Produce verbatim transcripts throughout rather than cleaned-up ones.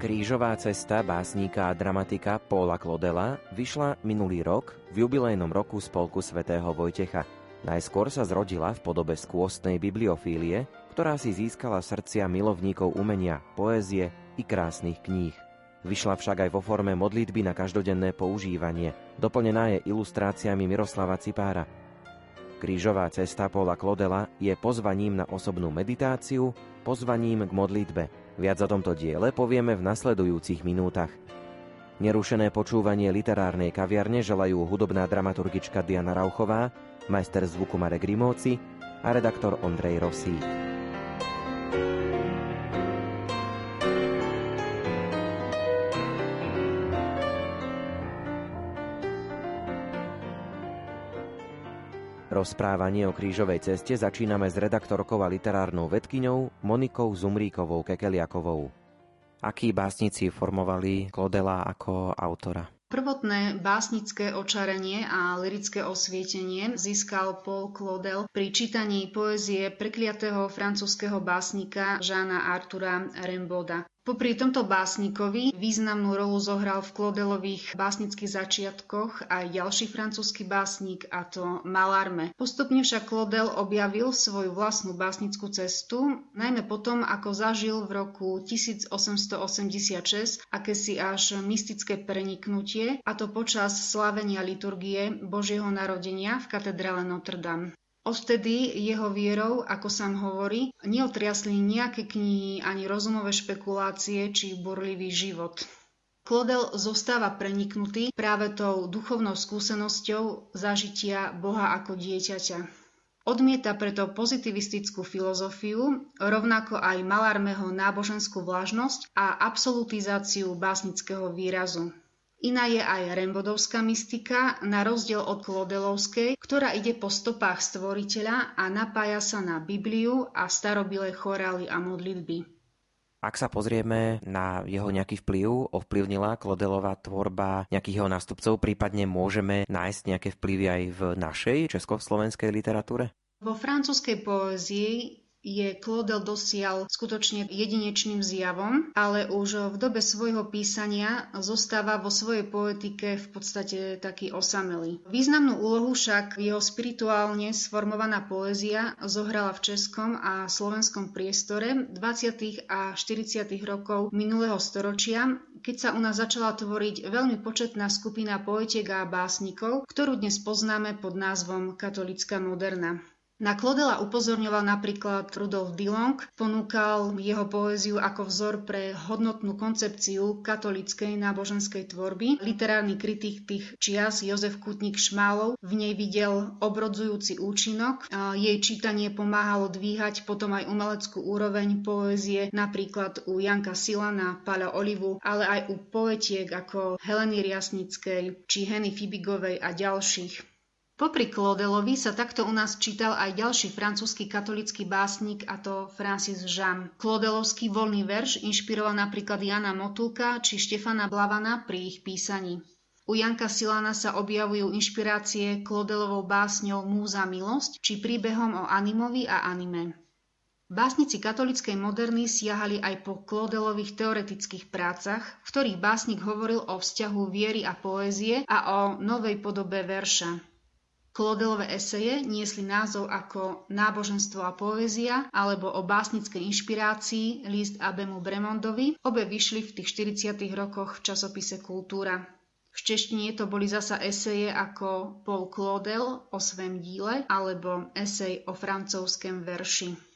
Krížová cesta básnika a dramatika Paula Claudela vyšla minulý rok v jubilejnom roku Spolku svätého Vojtecha. Najskôr sa zrodila v podobe skvostnej bibliofílie, ktorá si získala srdcia milovníkov umenia, poézie i krásnych kníh. Vyšla však aj vo forme modlitby na každodenné používanie. Doplnená je ilustráciami Miroslava Cipára. Krížová cesta Paula Claudela je pozvaním na osobnú meditáciu, pozvaním k modlitbe. Viac o tomto diele povieme v nasledujúcich minútach. Nerušené počúvanie literárnej kaviarne želajú hudobná dramaturgička Diana Rauchová, majster zvuku Marek Rimóci a redaktor Ondrej Rosík. Rozprávanie o krížovej ceste začíname s redaktorkou a literárnou vedkyňou Monikou Zumríkovou Kekeliakovou. Akí básnici formovali Claudela ako autora? Prvotné básnické očarenie a lyrické osvietenie získal Paul Claudel pri čítaní poézie prekliatého francúzskeho básnika Jeana Artura Rimbaуда. Popri tomto básnikovi významnú rolu zohral v Claudelových básnických začiatkoch aj ďalší francúzsky básnik, a to Mallarmé. Postupne však Claudel objavil svoju vlastnú básnickú cestu, najmä potom, ako zažil v roku tisíc osemsto osemdesiatšesť akési až mystické preniknutie, a to počas slávenia liturgie Božieho narodenia v katedrále Notre Dame. Odtedy jeho vierou, ako sám hovorí, neotriasli nejaké knihy ani rozumové špekulácie či burlivý život. Claudel zostáva preniknutý práve tou duchovnou skúsenosťou zažitia Boha ako dieťaťa. Odmieta preto pozitivistickú filozofiu, rovnako aj Mallarmého náboženskú vlažnosť a absolutizáciu básnického výrazu. Iná je aj Rimbaudovská mystika, na rozdiel od Claudelovskej, ktorá ide po stopách stvoriteľa a napája sa na Bibliu a starobilé chorály a modlitby. Ak sa pozrieme na jeho nejaký vplyv, ovplyvnila Claudelová tvorba nejakých jeho nástupcov, prípadne môžeme nájsť nejaké vplyvy aj v našej československej literatúre? Vo francúzskej poézii je Claudel dosial skutočne jedinečným zjavom, ale už v dobe svojho písania zostáva vo svojej poetike v podstate taký osamelý. Významnú úlohu však jeho spirituálne sformovaná poézia zohrala v českom a slovenskom priestore dvadsiatych a štyridsiatych rokov minulého storočia, keď sa u nás začala tvoriť veľmi početná skupina poetiek a básnikov, ktorú dnes poznáme pod názvom Katolícka moderna. Na Claudela upozorňoval napríklad Rudolf Dillong, ponúkal jeho poéziu ako vzor pre hodnotnú koncepciu katolíckej náboženskej tvorby. Literárny kritik tých čias Jozef Kutník Šmálov v nej videl obrodzujúci účinok. Jej čítanie pomáhalo dvíhať potom aj umeleckú úroveň poézie, napríklad u Janka Silana, Paľa Olivu, ale aj u poetiek ako Heleny Riasnickej či Heny Fibigovej a ďalších. Popri Claudelovi sa takto u nás čítal aj ďalší francúzsky katolícky básnik, a to Francis Jammes. Claudelovský voľný verš inšpiroval napríklad Jana Motulka či Štefana Blavana pri ich písaní. U Janka Silana sa objavujú inšpirácie Claudelovou básňou Múza milosť či príbehom o animovi a anime. Básnici katolíckej moderny siahali aj po Claudelových teoretických prácach, v ktorých básnik hovoril o vzťahu viery a poézie a o novej podobe verša. Claudelové eseje niesli názov ako Náboženstvo a poézia alebo o básnickej inšpirácii List Abemu Bremondovi. Obe vyšli v tých štyridsiatych rokoch v časopise Kultúra. V češtine to boli zasa eseje ako Paul Claudel o svém díle alebo esej o francúzskom verši.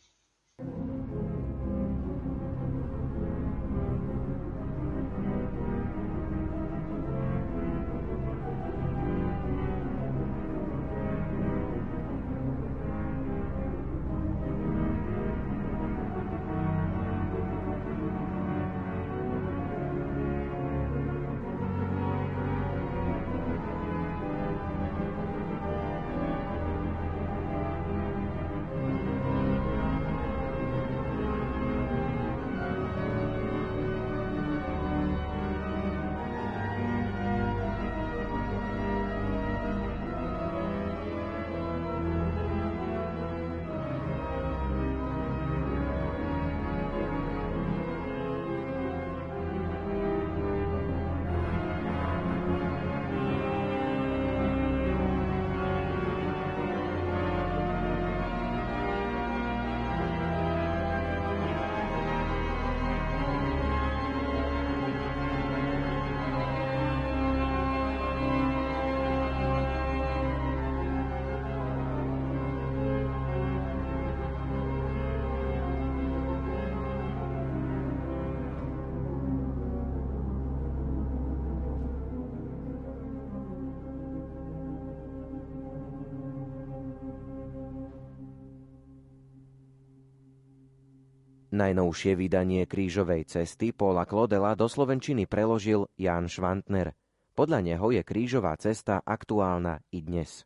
Najnovšie vydanie Krížovej cesty Paula Claudela do slovenčiny preložil Ján Švantner. Podľa neho je Krížová cesta aktuálna i dnes.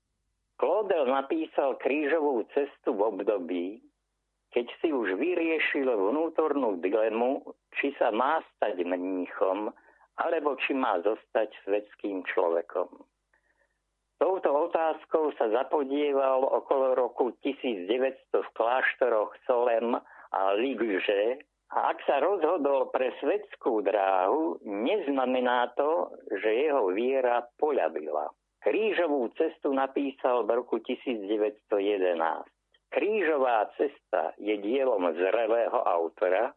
Claudel napísal Krížovú cestu v období, keď si už vyriešil vnútornú dilemu, či sa má stať mníchom, alebo či má zostať svetským človekom. Touto otázkou sa zapodieval okolo roku tisíc deväťsto v kláštoroch Solem a Ligüže, a ak sa rozhodol pre svetskú dráhu, neznamená to, že jeho viera poľavila. Krížovú cestu napísal v roku tisíc deväťsto jedenásť. Krížová cesta je dielom zrelého autora,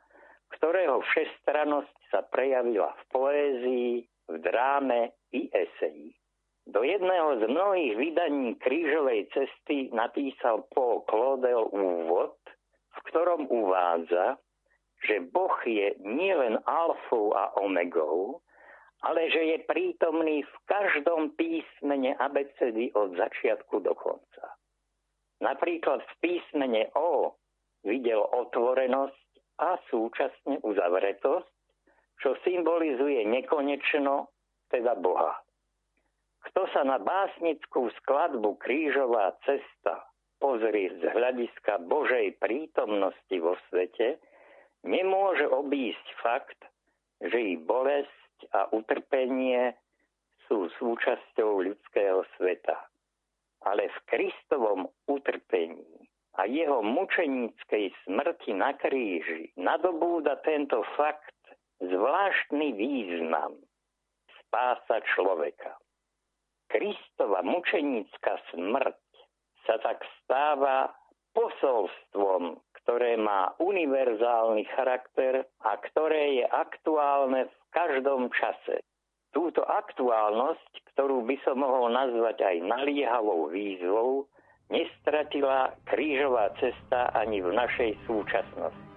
ktorého všestrannosť sa prejavila v poézii, v dráme i eseji. Do jedného z mnohých vydaní Krížovej cesty napísal Paul Claudel úvod, v ktorom uvádza, že Boh je nielen alfou a omegou, ale že je prítomný v každom písmene abecedy od začiatku do konca. Napríklad v písmene O videl otvorenosť a súčasne uzavretosť, čo symbolizuje nekonečno, teda Boha. Kto sa na básnickú skladbu Krížová cesta pozrie z hľadiska Božej prítomnosti vo svete, nemôže obísť fakt, že i bolesť a utrpenie sú súčasťou ľudského sveta. Ale v Kristovom utrpení a jeho mučeníckej smrti na kríži nadobúda tento fakt zvláštny význam spása človeka. Kristova mučenícka smrť sa tak stáva posolstvom, ktoré má univerzálny charakter a ktoré je aktuálne v každom čase. Túto aktuálnosť, ktorú by som mohol nazvať aj naliehavou výzvou, nestratila Krížová cesta ani v našej súčasnosti.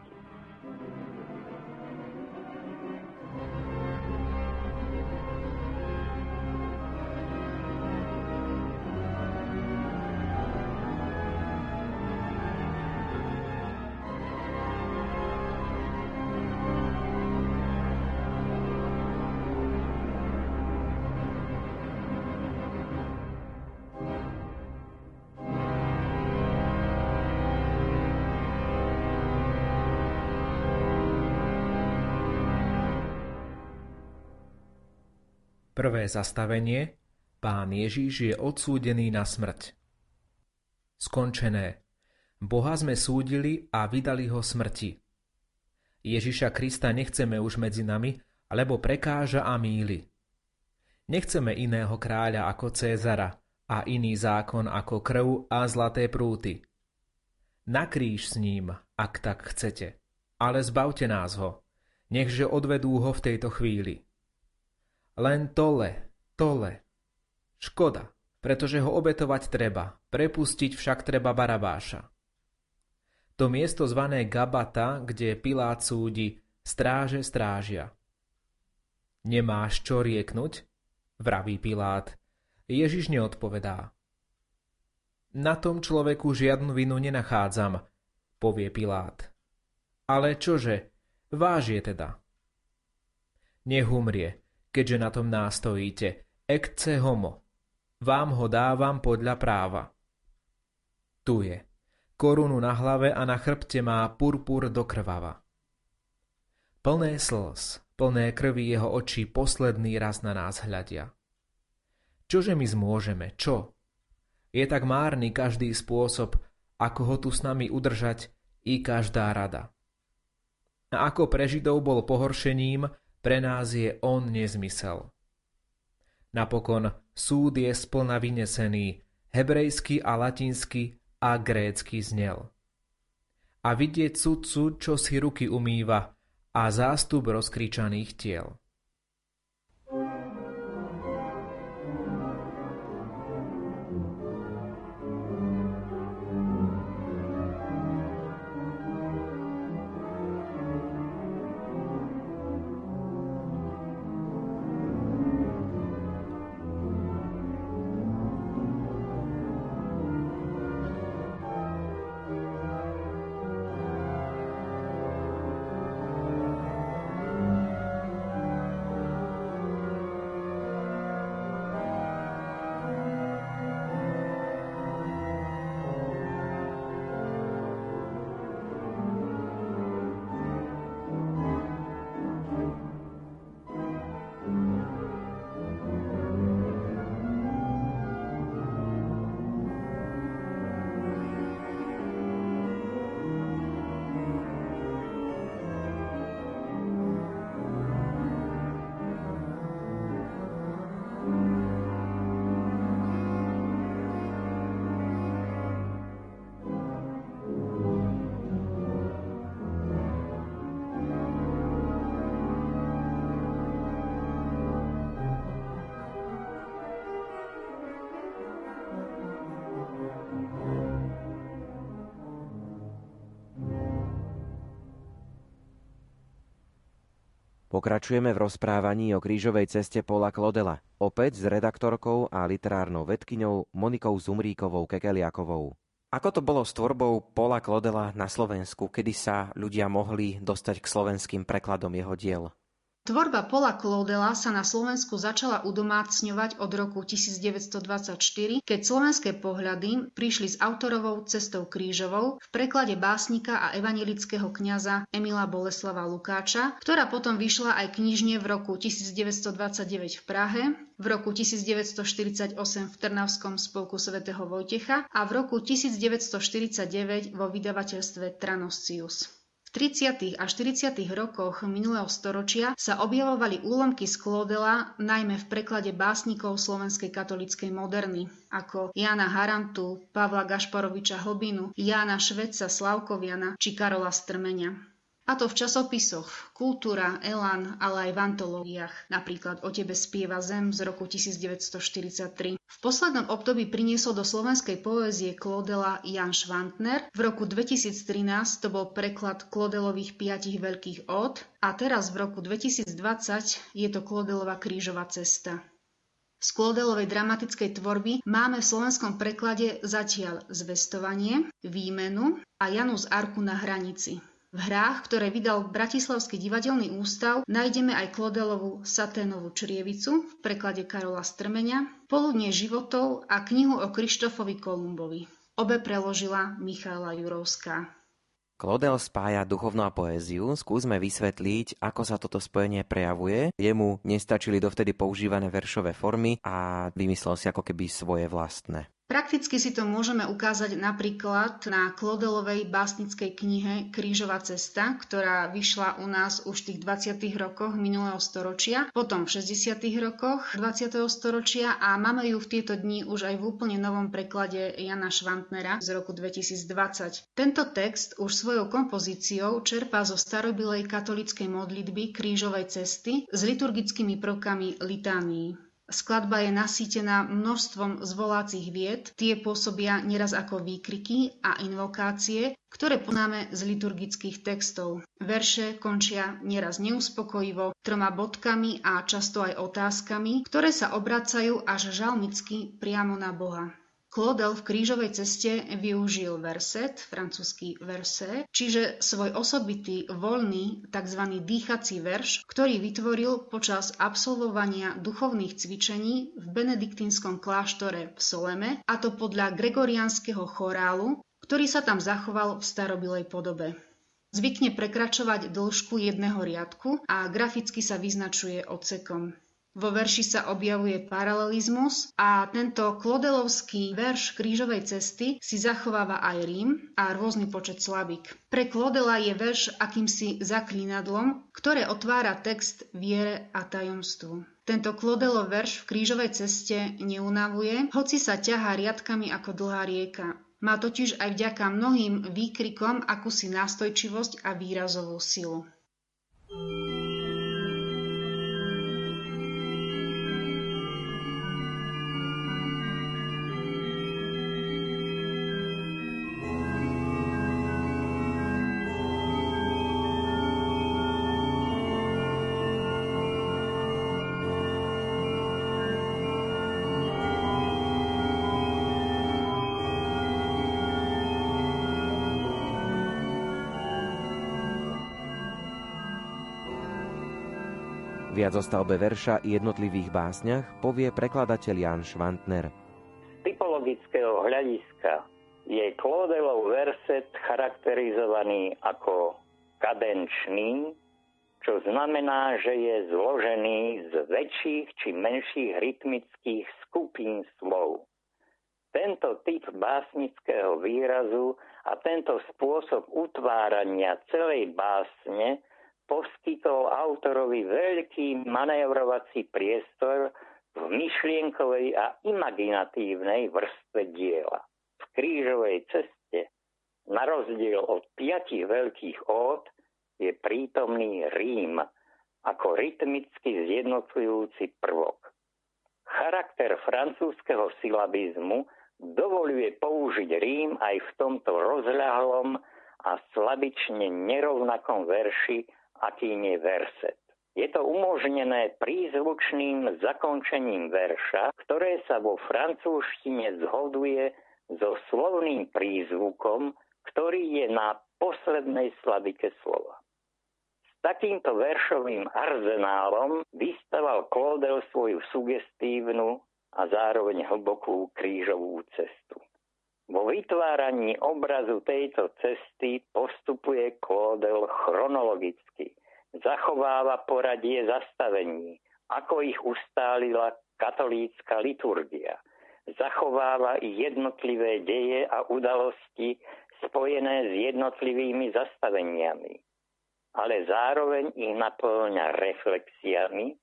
Prvé zastavenie. Pán Ježiš je odsúdený na smrť. Skončené. Boha sme súdili a vydali ho smrti. Ježiša Krista nechceme už medzi nami, lebo prekáža a míli. Nechceme iného kráľa ako Cézara a iný zákon ako krv a zlaté prúty. Na kríž s ním, ak tak chcete, ale zbavte nás ho, nechže odvedú ho v tejto chvíli. Len tole, tole. Škoda, pretože ho obetovať treba, prepustiť však treba Barabáša. To miesto zvané Gabata, kde Pilát súdi, stráže strážia. Nemáš čo rieknuť? Vraví Pilát. Ježiš neodpovedá. Na tom človeku žiadnu vinu nenachádzam, povie Pilát. Ale čože, váš je teda. Nech umrie, keďže na tom nástojíte, ecce homo, vám ho dávam podľa práva. Tu je, korunu na hlave a na chrbte má purpur do krvava. Plné slz, plné krvi jeho oči posledný raz na nás hľadia. Čože my zmôžeme, čo? Je tak márny každý spôsob, ako ho tu s nami udržať, i každá rada. A ako pre Židov bol pohoršením, pre nás je on nezmysel. Napokon súd je splna vynesený, hebrejsky a latinsky a grécky znel. A vidieť sudcu, čo si ruky umýva, a zástup rozkričaných tiel. Pokračujeme v rozprávaní o krížovej ceste Paula Claudela, opäť s redaktorkou a literárnou vedkyňou Monikou Zumríkovou-Kekeliakovou. Ako to bolo s tvorbou Paula Claudela na Slovensku, kedy sa ľudia mohli dostať k slovenským prekladom jeho diel? Tvorba Paula Claudela sa na Slovensku začala udomácňovať od roku devätnásť dvadsaťštyri, keď Slovenské pohľady prišli s autorovou Cestou krížovou v preklade básnika a evanjelického kňaza Emila Boleslava Lukáča, ktorá potom vyšla aj knižne v roku devätnásť dvadsaťdeväť v Prahe, v roku devätnásť štyridsaťosem v Trnavskom spolku svätého Vojtecha a v roku devätnásť štyridsaťdeväť vo vydavateľstve Tranoscius. V tridsiatych a štyridsiatych rokoch minulého storočia sa objavovali úlomky z Claudela najmä v preklade básnikov slovenskej katolíckej moderny, ako Jána Harantu, Pavla Gašparoviča Hlbinu, Jána Šveca Slavkoviana či Karola Strmenia. A to v časopisoch Kultúra, Elan, ale aj v antológiách, napríklad O tebe spieva zem z roku devätnásť štyridsaťtri. V poslednom období priniesol do slovenskej poézie Claudela Jan Švantner. V roku dvetisíctrinásť to bol preklad Claudelových piatich veľkých ód a teraz v roku dvetisícdvadsať je to Claudelova krížová cesta. Z Claudelovej dramatickej tvorby máme v slovenskom preklade zatiaľ Zvestovanie, Výmenu a Janu z Arku na hranici. V hrách, ktoré vydal Bratislavský divadelný ústav, nájdeme aj Claudelovú Saténovú črievicu v preklade Karola Strmenia, Poludnie životov a knihu o Krištofovi Kolumbovi. Obe preložila Michála Jurovská. Claudel spája duchovnú a poéziu. Skúsme vysvetliť, ako sa toto spojenie prejavuje. Jemu nestačili dovtedy používané veršové formy a vymyslel si ako keby svoje vlastné. Prakticky si to môžeme ukázať napríklad na Claudelovej básnickej knihe Krížová cesta, ktorá vyšla u nás už v tých dvadsiatych rokoch minulého storočia, potom v šesťdesiatych rokoch dvadsiateho storočia a máme ju v tieto dni už aj v úplne novom preklade Jana Švantnera z roku dvetisícdvadsať. Tento text už svojou kompozíciou čerpá zo starobilej katolíckej modlitby Krížovej cesty s liturgickými prvkami litánií. Skladba je nasýtená množstvom zvolacích vied, tie pôsobia neraz ako výkriky a invokácie, ktoré poznáme z liturgických textov. Verše končia neraz neuspokojivo, troma bodkami a často aj otázkami, ktoré sa obracajú až žalmicky priamo na Boha. Claudel v Krížovej ceste využil verset, francúzsky verset, čiže svoj osobitý, voľný, tzv. Dýchací verš, ktorý vytvoril počas absolvovania duchovných cvičení v benediktínskom kláštore v Soleme, a to podľa gregoriánskeho chorálu, ktorý sa tam zachoval v starobilej podobe. Zvykne prekračovať dĺžku jedného riadku a graficky sa vyznačuje odsekom. Vo verši sa objavuje paralelizmus a tento claudelovský verš Krížovej cesty si zachováva aj rím a rôzny počet slabík. Pre Claudela je verš akýmsi zaklínadlom, ktoré otvára text viere a tajomstvu. Tento Claudelov verš v Krížovej ceste neunavuje, hoci sa ťahá riadkami ako dlhá rieka. Má totiž aj vďaka mnohým výkrikom akúsi nástojčivosť a výrazovú silu. Viac o stavbe verša i jednotlivých básniach povie prekladateľ Jan Švantner. Typologického hľadiska je Claudelov verset charakterizovaný ako kadenčný, čo znamená, že je zložený z väčších či menších rytmických skupín slov. Tento typ básnického výrazu a tento spôsob utvárania celej básne poskytol autorovi veľký manévrovací priestor v myšlienkovej a imaginatívnej vrstve diela. V Krížovej ceste, na rozdiel od piatich veľkých ód, je prítomný rím ako rytmicky zjednocujúci prvok. Charakter francúzskeho silabizmu dovoľuje použiť rím aj v tomto rozľahlom a slabične nerovnakom verši, akým je verset. Je to umožnené prízvučným zakončením verša, ktoré sa vo francúzštine zhoduje so slovným prízvukom, ktorý je na poslednej slabike slova. S takýmto veršovým arzenálom vystával Claudel svoju sugestívnu a zároveň hlbokú krížovú cestu. Vo vytváraní obrazu tejto cesty postupuje Claudel chronologicky. Zachováva poradie zastavení, ako ich ustálila katolícka liturgia. Zachováva jednotlivé deje a udalosti spojené s jednotlivými zastaveniami, ale zároveň ich napĺňa reflexiami,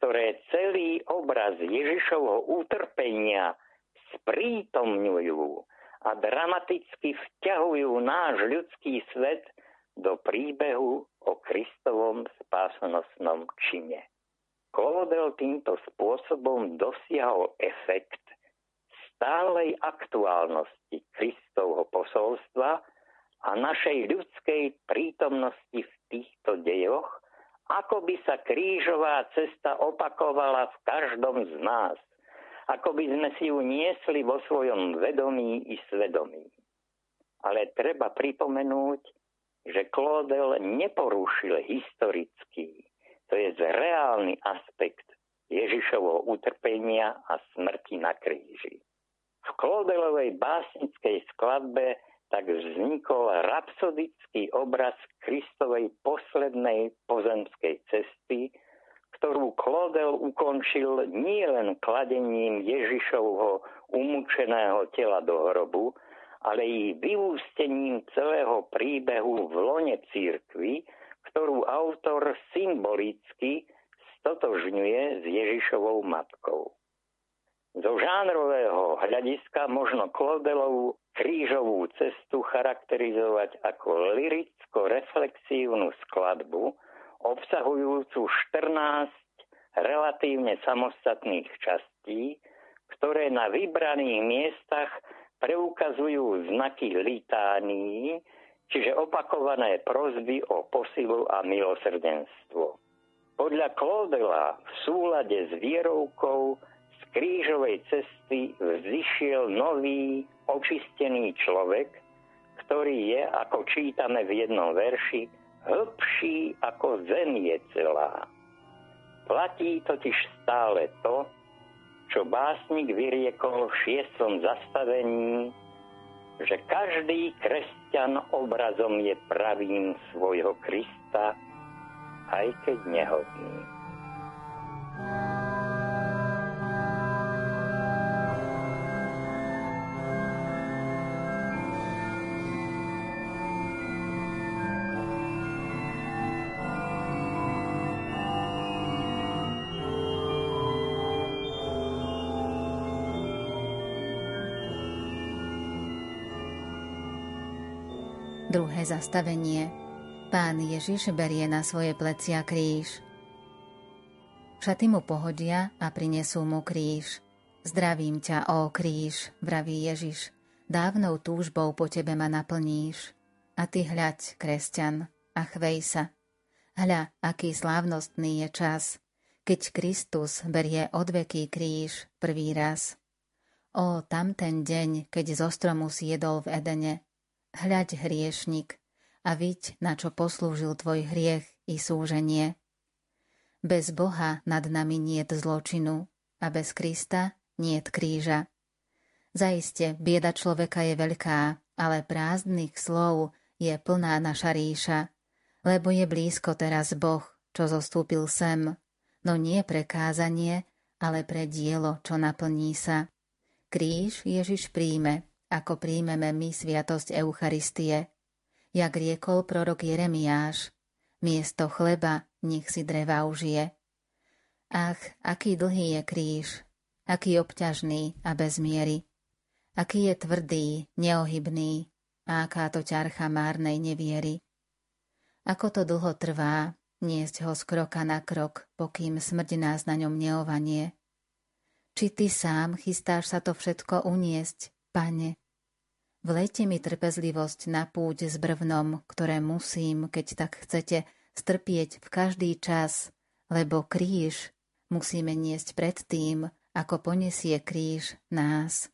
ktoré celý obraz Ježišovho utrpenia sprítomňujú a dramaticky vťahujú náš ľudský svet do príbehu o Kristovom spásonosnom čine. Claudel týmto spôsobom dosiahol efekt stálej aktuálnosti Kristovho posolstva a našej ľudskej prítomnosti v týchto dejoch, ako by sa krížová cesta opakovala v každom z nás, ako by sme si ju niesli vo svojom vedomí i svedomí. Ale treba pripomenúť, že Claudel neporušil historický, to je reálny aspekt Ježišovho utrpenia a smrti na kríži. V Claudelovej básnickej skladbe tak vznikol rapsodický obraz Kristovej poslednej pozemskej cesty, ktorú Claudel ukončil nielen kladením Ježišovho umúčeného tela do hrobu, ale i vyústením celého príbehu v lone cirkvi, ktorú autor symbolicky stotožňuje s Ježišovou matkou. Zo žánrového hľadiska možno Claudelovú krížovú cestu charakterizovať ako liricko-reflexívnu skladbu, obsahujúcu štrnásť relatívne samostatných častí, ktoré na vybraných miestach preukazujú znaky litánií, čiže opakované prosby o posilu a milosrdenstvo. Podľa Claudela v súlade s vierovkou z krížovej cesty vzýšiel nový, očistený človek, ktorý je, ako čítame v jednom verši, hlbší ako zem je celá. Platí totiž stále to, čo básnik vyriekol v šiestom zastavení, že každý kresťan obrazom je pravým svojho Krista, aj keď nehodný. Druhé zastavenie. Pán Ježiš berie na svoje plecia kríž. Šaty mu pohodia a prinesú mu kríž. Zdravím ťa, ó kríž, vraví Ježiš. Dávnou túžbou po tebe ma naplníš. A ty hľaď, kresťan, a chvej sa. Hľa, aký slávnostný je čas, keď Kristus berie odveký kríž prvý raz. Ó, tamten deň, keď zo stromu siedol v Edene. Hľaď, hriešnik, a viď, na čo poslúžil tvoj hriech i súženie. Bez Boha nad nami niet zločinu a bez Krista niet kríža. Zaiste, bieda človeka je veľká, ale prázdnych slov je plná naša ríša, lebo je blízko teraz Boh, čo zostúpil sem, no nie pre kázanie, ale pre dielo, čo naplní sa. Kríž Ježiš príjme, ako príjmeme my sviatosť Eucharistie. Jak riekol prorok Jeremiáš, miesto chleba nech si dreva užije. Ach, aký dlhý je kríž, aký obťažný a bez miery, aký je tvrdý, neohybný a aká to ťarcha márnej neviery. Ako to dlho trvá, niesť ho z kroka na krok, pokým smrť nás na ňom neovanie. Či ty sám chystáš sa to všetko uniesť, Pane? Vlejte mi trpezlivosť na púť s brvnom, ktoré musím, keď tak chcete, strpieť v každý čas lebo kríž musíme niesť pred tým, ako poniesie kríž nás.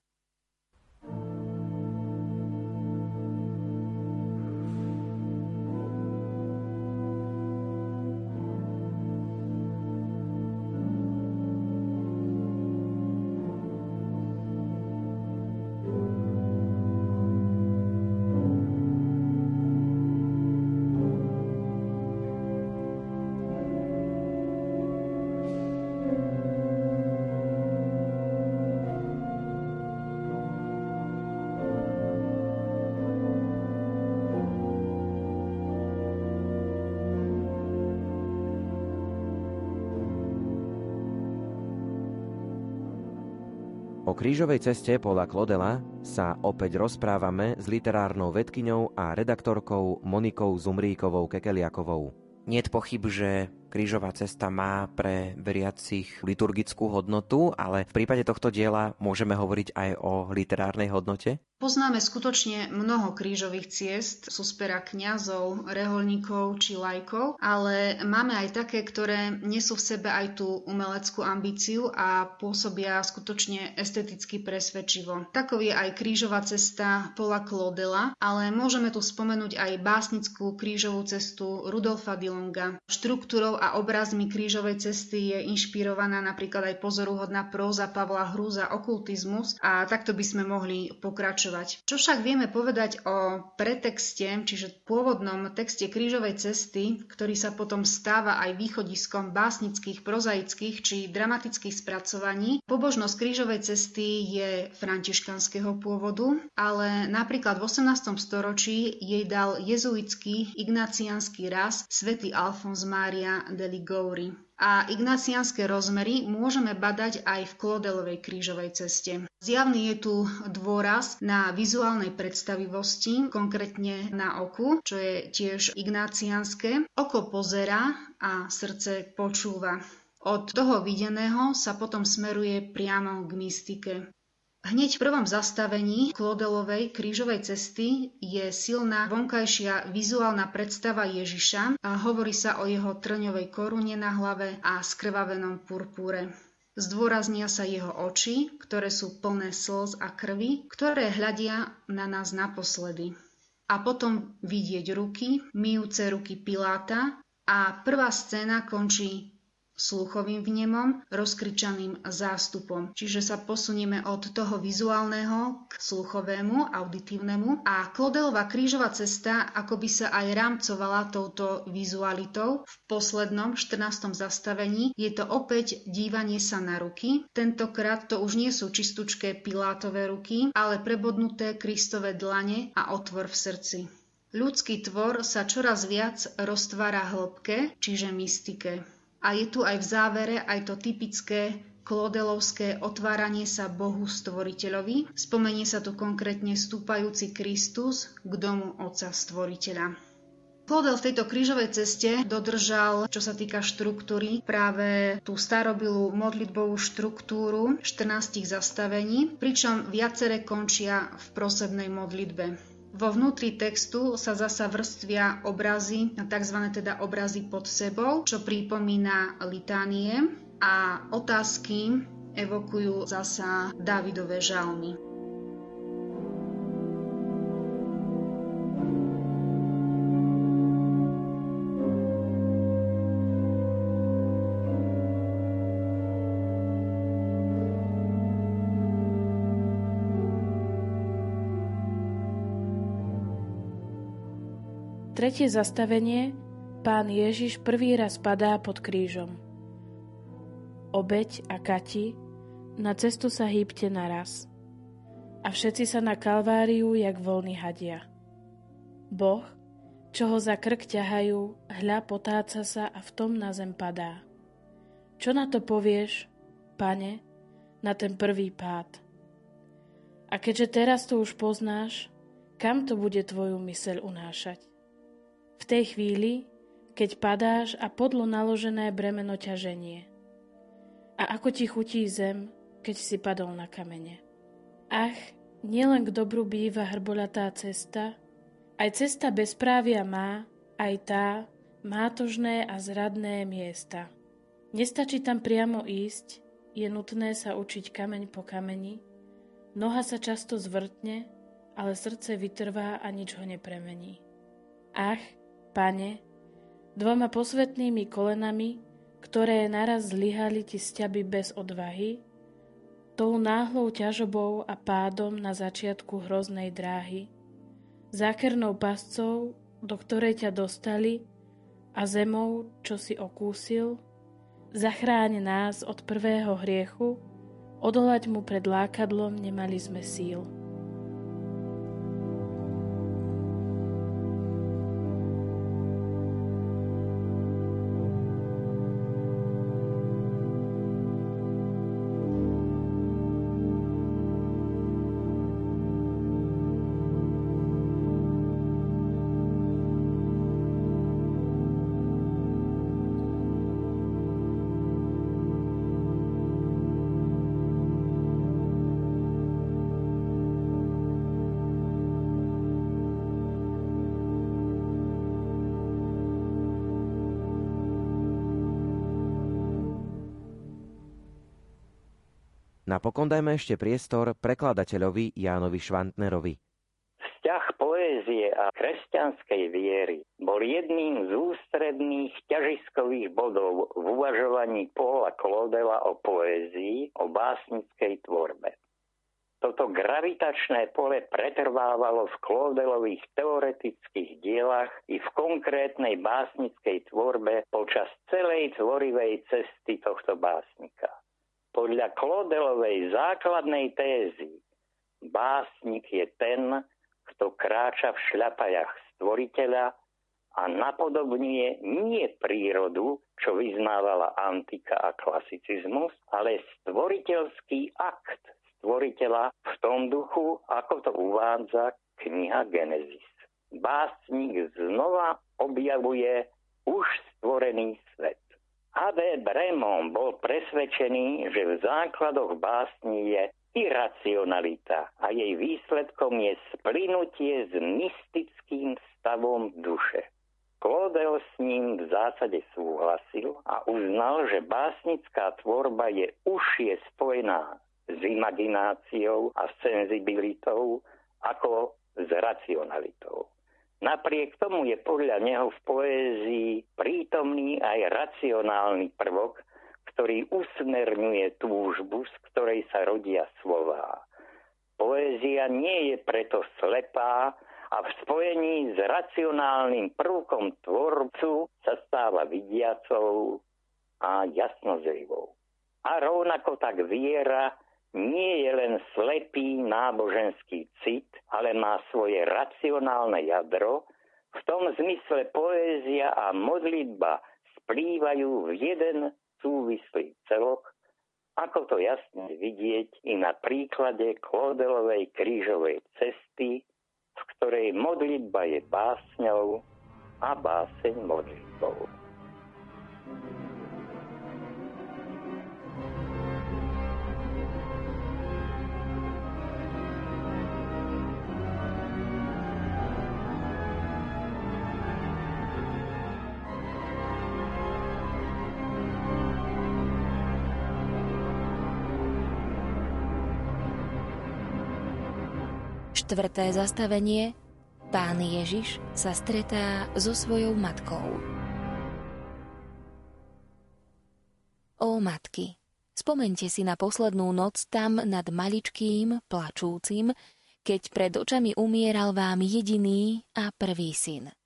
O krížovej ceste Paula Claudela sa opäť rozprávame s literárnou vedkyňou a redaktorkou Monikou Zumríkovou-Kekeliakovou. Niet pochyb, že krížová cesta má pre veriacich liturgickú hodnotu, ale v prípade tohto diela môžeme hovoriť aj o literárnej hodnote? Poznáme skutočne mnoho krížových ciest, sú z pera kňazov, reholníkov či laikov, ale máme aj také, ktoré nesú v sebe aj tú umeleckú ambíciu a pôsobia skutočne esteticky presvedčivo. Takový je aj krížová cesta Paula Claudela, ale môžeme tu spomenúť aj básnickú krížovú cestu Rudolfa Dillonga. Štruktúrou a obrazmi krížovej cesty je inšpirovaná napríklad aj pozoruhodná próza Pavla Hrúza Okultizmus a takto by sme mohli pokračovať. Čo však vieme povedať o pretexte, čiže pôvodnom texte krížovej cesty, ktorý sa potom stáva aj východiskom básnických, prozaických či dramatických spracovaní, pobožnosť krížovej cesty je františkanského pôvodu, ale napríklad v osemnástom storočí jej dal jezuitský ignaciánsky raz svätý Alfons Mária de Liguori. A ignaciánske rozmery môžeme badať aj v Claudelovej krížovej ceste. Zjavný je tu dôraz na vizuálnej predstavivosti, konkrétne na oku, čo je tiež ignaciánske. Oko pozerá a srdce počúva. Od toho videného sa potom smeruje priamo k mystike. Hneď v prvom zastavení Claudelovej krížovej cesty je silná vonkajšia vizuálna predstava Ježiša a hovorí sa o jeho trňovej korune na hlave a skrvavenom purpúre. Zdôraznia sa jeho oči, ktoré sú plné slz a krvi, ktoré hľadia na nás naposledy. A potom vidieť ruky, myjúce ruky Piláta a prvá scéna končí sluchovým vnemom, rozkričaným zástupom. Čiže sa posunieme od toho vizuálneho k sluchovému, auditívnemu. A Claudelová krížová cesta akoby sa aj rámcovala touto vizualitou. V poslednom, štrnástom zastavení je to opäť dívanie sa na ruky. Tentokrát to už nie sú čistúčké Pilátové ruky, ale prebodnuté Kristové dlane a otvor v srdci. Ľudský tvor sa čoraz viac roztvára hĺbke, čiže mystike. A je tu aj v závere aj to typické Claudelovské otváranie sa Bohu Stvoriteľovi. Spomenie sa tu konkrétne vstúpajúci Kristus k domu Otca Stvoriteľa. Claudel v tejto krížovej ceste dodržal, čo sa týka štruktúry, práve tú starobilú modlitbovú štruktúru štrnástich zastavení, pričom viacere končia v prosebnej modlitbe. Vo vnútri textu sa zasa vrstvia obrazy, tzv. teda obrazy pod sebou, čo pripomína litánie a otázky evokujú zasa Dávidove žalmy. Tretie zastavenie, Pán Ježiš prvý raz padá pod krížom. Obeť a Kati, na cestu sa hýbte naraz. A všetci sa na Kalváriu jak voľny hadia. Boh, čo ho za krk ťahajú, hľa potáca sa a v tom na zem padá. Čo na to povieš, Pane, na ten prvý pád? A keďže teraz to už poznáš, kam to bude tvoju myseľ unášať? V tej chvíli, keď padáš a podlo naložené bremeno ťaženie. A ako ti chutí zem, keď si padol na kamene. Ach, nielen k dobru býva hrboľatá cesta, aj cesta bezprávia má, aj tá má tožné a zradné miesta. Nestačí tam priamo ísť, je nutné sa učiť kameň po kameni, noha sa často zvrtne, ale srdce vytrvá a nič ho nepremení. Ach, Pane, dvoma posvetnými kolenami, ktoré naraz zlyhali ti sťaby bez odvahy, tou náhlou ťažobou a pádom na začiatku hroznej dráhy, zákernou pascou, do ktorej ťa dostali, a zemou, čo si okúsil, zachráň nás od prvého hriechu, odolať mu pred lákadlom nemali sme síl. Napokon dajme ešte priestor prekladateľovi Jánovi Švantnerovi. Vzťah poézie a kresťanskej viery bol jedným z ústredných ťažiskových bodov v uvažovaní Paula Claudela o poézii, o básnickej tvorbe. Toto gravitačné pole pretrvávalo v Claudelových teoretických dielach i v konkrétnej básnickej tvorbe počas celej tvorivej cesty tohto básnika. Podľa Claudelovej základnej tézy básnik je ten, kto kráča v šľapajach stvoriteľa a napodobňuje nie prírodu, čo vyznávala antika a klasicizmus, ale stvoriteľský akt stvoriteľa v tom duchu, ako to uvádza kniha Genesis. Básnik znova objavuje už stvorený svet. á bé. Bremond bol presvedčený, že v základoch básni je iracionalita a jej výsledkom je splynutie s mystickým stavom duše. Claudel s ním v zásade súhlasil a uznal, že básnická tvorba je užšie spojená s imagináciou a senzibilitou ako s racionalitou. Napriek tomu je podľa neho v poézii prítomný aj racionálny prvok, ktorý usmerňuje túžbu, z ktorej sa rodia slová. Poézia nie je preto slepá a v spojení s racionálnym prvkom tvorcu sa stáva vidiacou a jasnozrivou. A rovnako tak viera nie je len slepý náboženský cit, ale má svoje racionálne jadro. V tom zmysle poézia a modlitba splývajú v jeden súvislý celok, ako to jasne vidieť i na príklade Claudelovej krížovej cesty, v ktorej modlitba je básňou a báseň modlitbou. Štvrté zastavenie. Pán Ježiš sa stretá so svojou matkou. Ó matky, spomeňte si na poslednú noc tam nad maličkým, plačúcim, keď pred očami umieral vám jediný a prvý syn.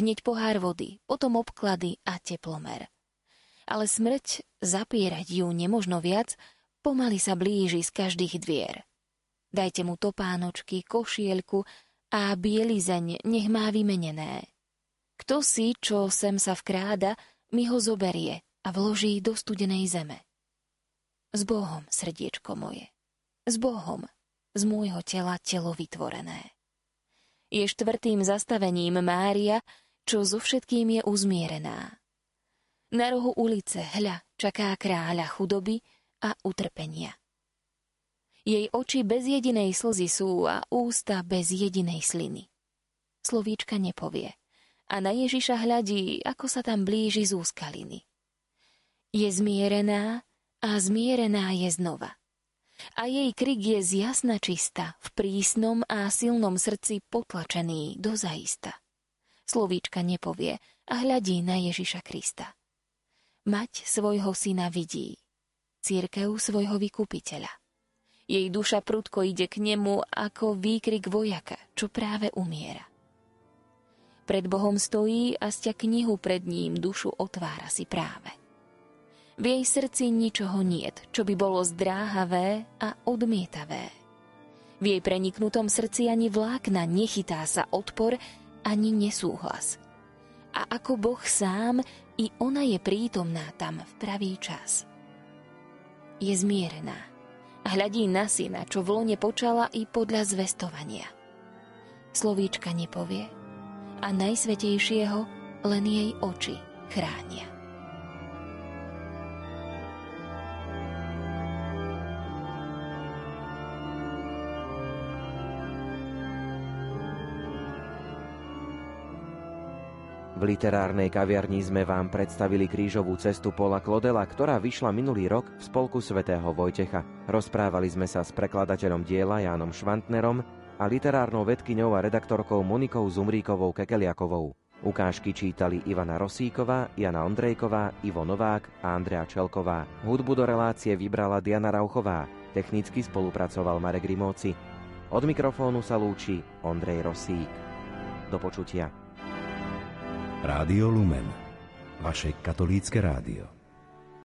Hneď pohár vody, potom obklady a teplomer. Ale smrť, zapierať ju nemožno viac, pomaly sa blíži z každých dvier. Dajte mu topánočky, košielku a bielizeň nech má vymenené. Kto si, čo sem sa vkráda, mi ho zoberie a vloží do studenej zeme. S Bohom, srdiečko moje. S Bohom, z môjho tela telo vytvorené. Je štvrtým zastavením Mária, čo so všetkým je uzmierená. Na rohu ulice hľa čaká kráľa chudoby a utrpenia. Jej oči bez jedinej slzy sú a ústa bez jedinej sliny. Slovíčka nepovie a na Ježiša hľadí, ako sa tam blíži z úskaliny. Je zmierená a zmierená je znova. A jej krik je z jasna čista, v prísnom a silnom srdci potlačený dozaista. Slovíčka nepovie a hľadí na Ježiša Krista. Mať svojho syna vidí, cirkev svojho vykupiteľa. Jej duša prudko ide k nemu ako výkrik vojaka, čo práve umiera. Pred Bohom stojí a sťa knihu pred ním dušu otvára si práve. V jej srdci ničoho niet, čo by bolo zdráhavé a odmietavé. V jej preniknutom srdci ani vlákna nechytá sa odpor, ani nesúhlas. A ako Boh sám, i ona je prítomná tam v pravý čas. Je zmierená a hľadí na syna, čo v lone počala i podľa zvestovania. Slovíčka nepovie a najsvätejšieho len jej oči chránia. V literárnej kaviarni sme vám predstavili krížovú cestu Paula Claudela, ktorá vyšla minulý rok v spolku svätého Vojtecha. Rozprávali sme sa s prekladateľom diela Jánom Švantnerom a literárnou vedkyňou a redaktorkou Monikou Zumríkovou-Kekeliakovou. Ukážky čítali Ivana Rosíková, Jana Ondrejková, Ivo Novák a Andrea Čelková. Hudbu do relácie vybrala Diana Rauchová. Technicky spolupracoval Marek Rimóci. Od mikrofónu sa lúči Ondrej Rosík. Do počutia. Rádio Lumen, vaše katolícke rádio.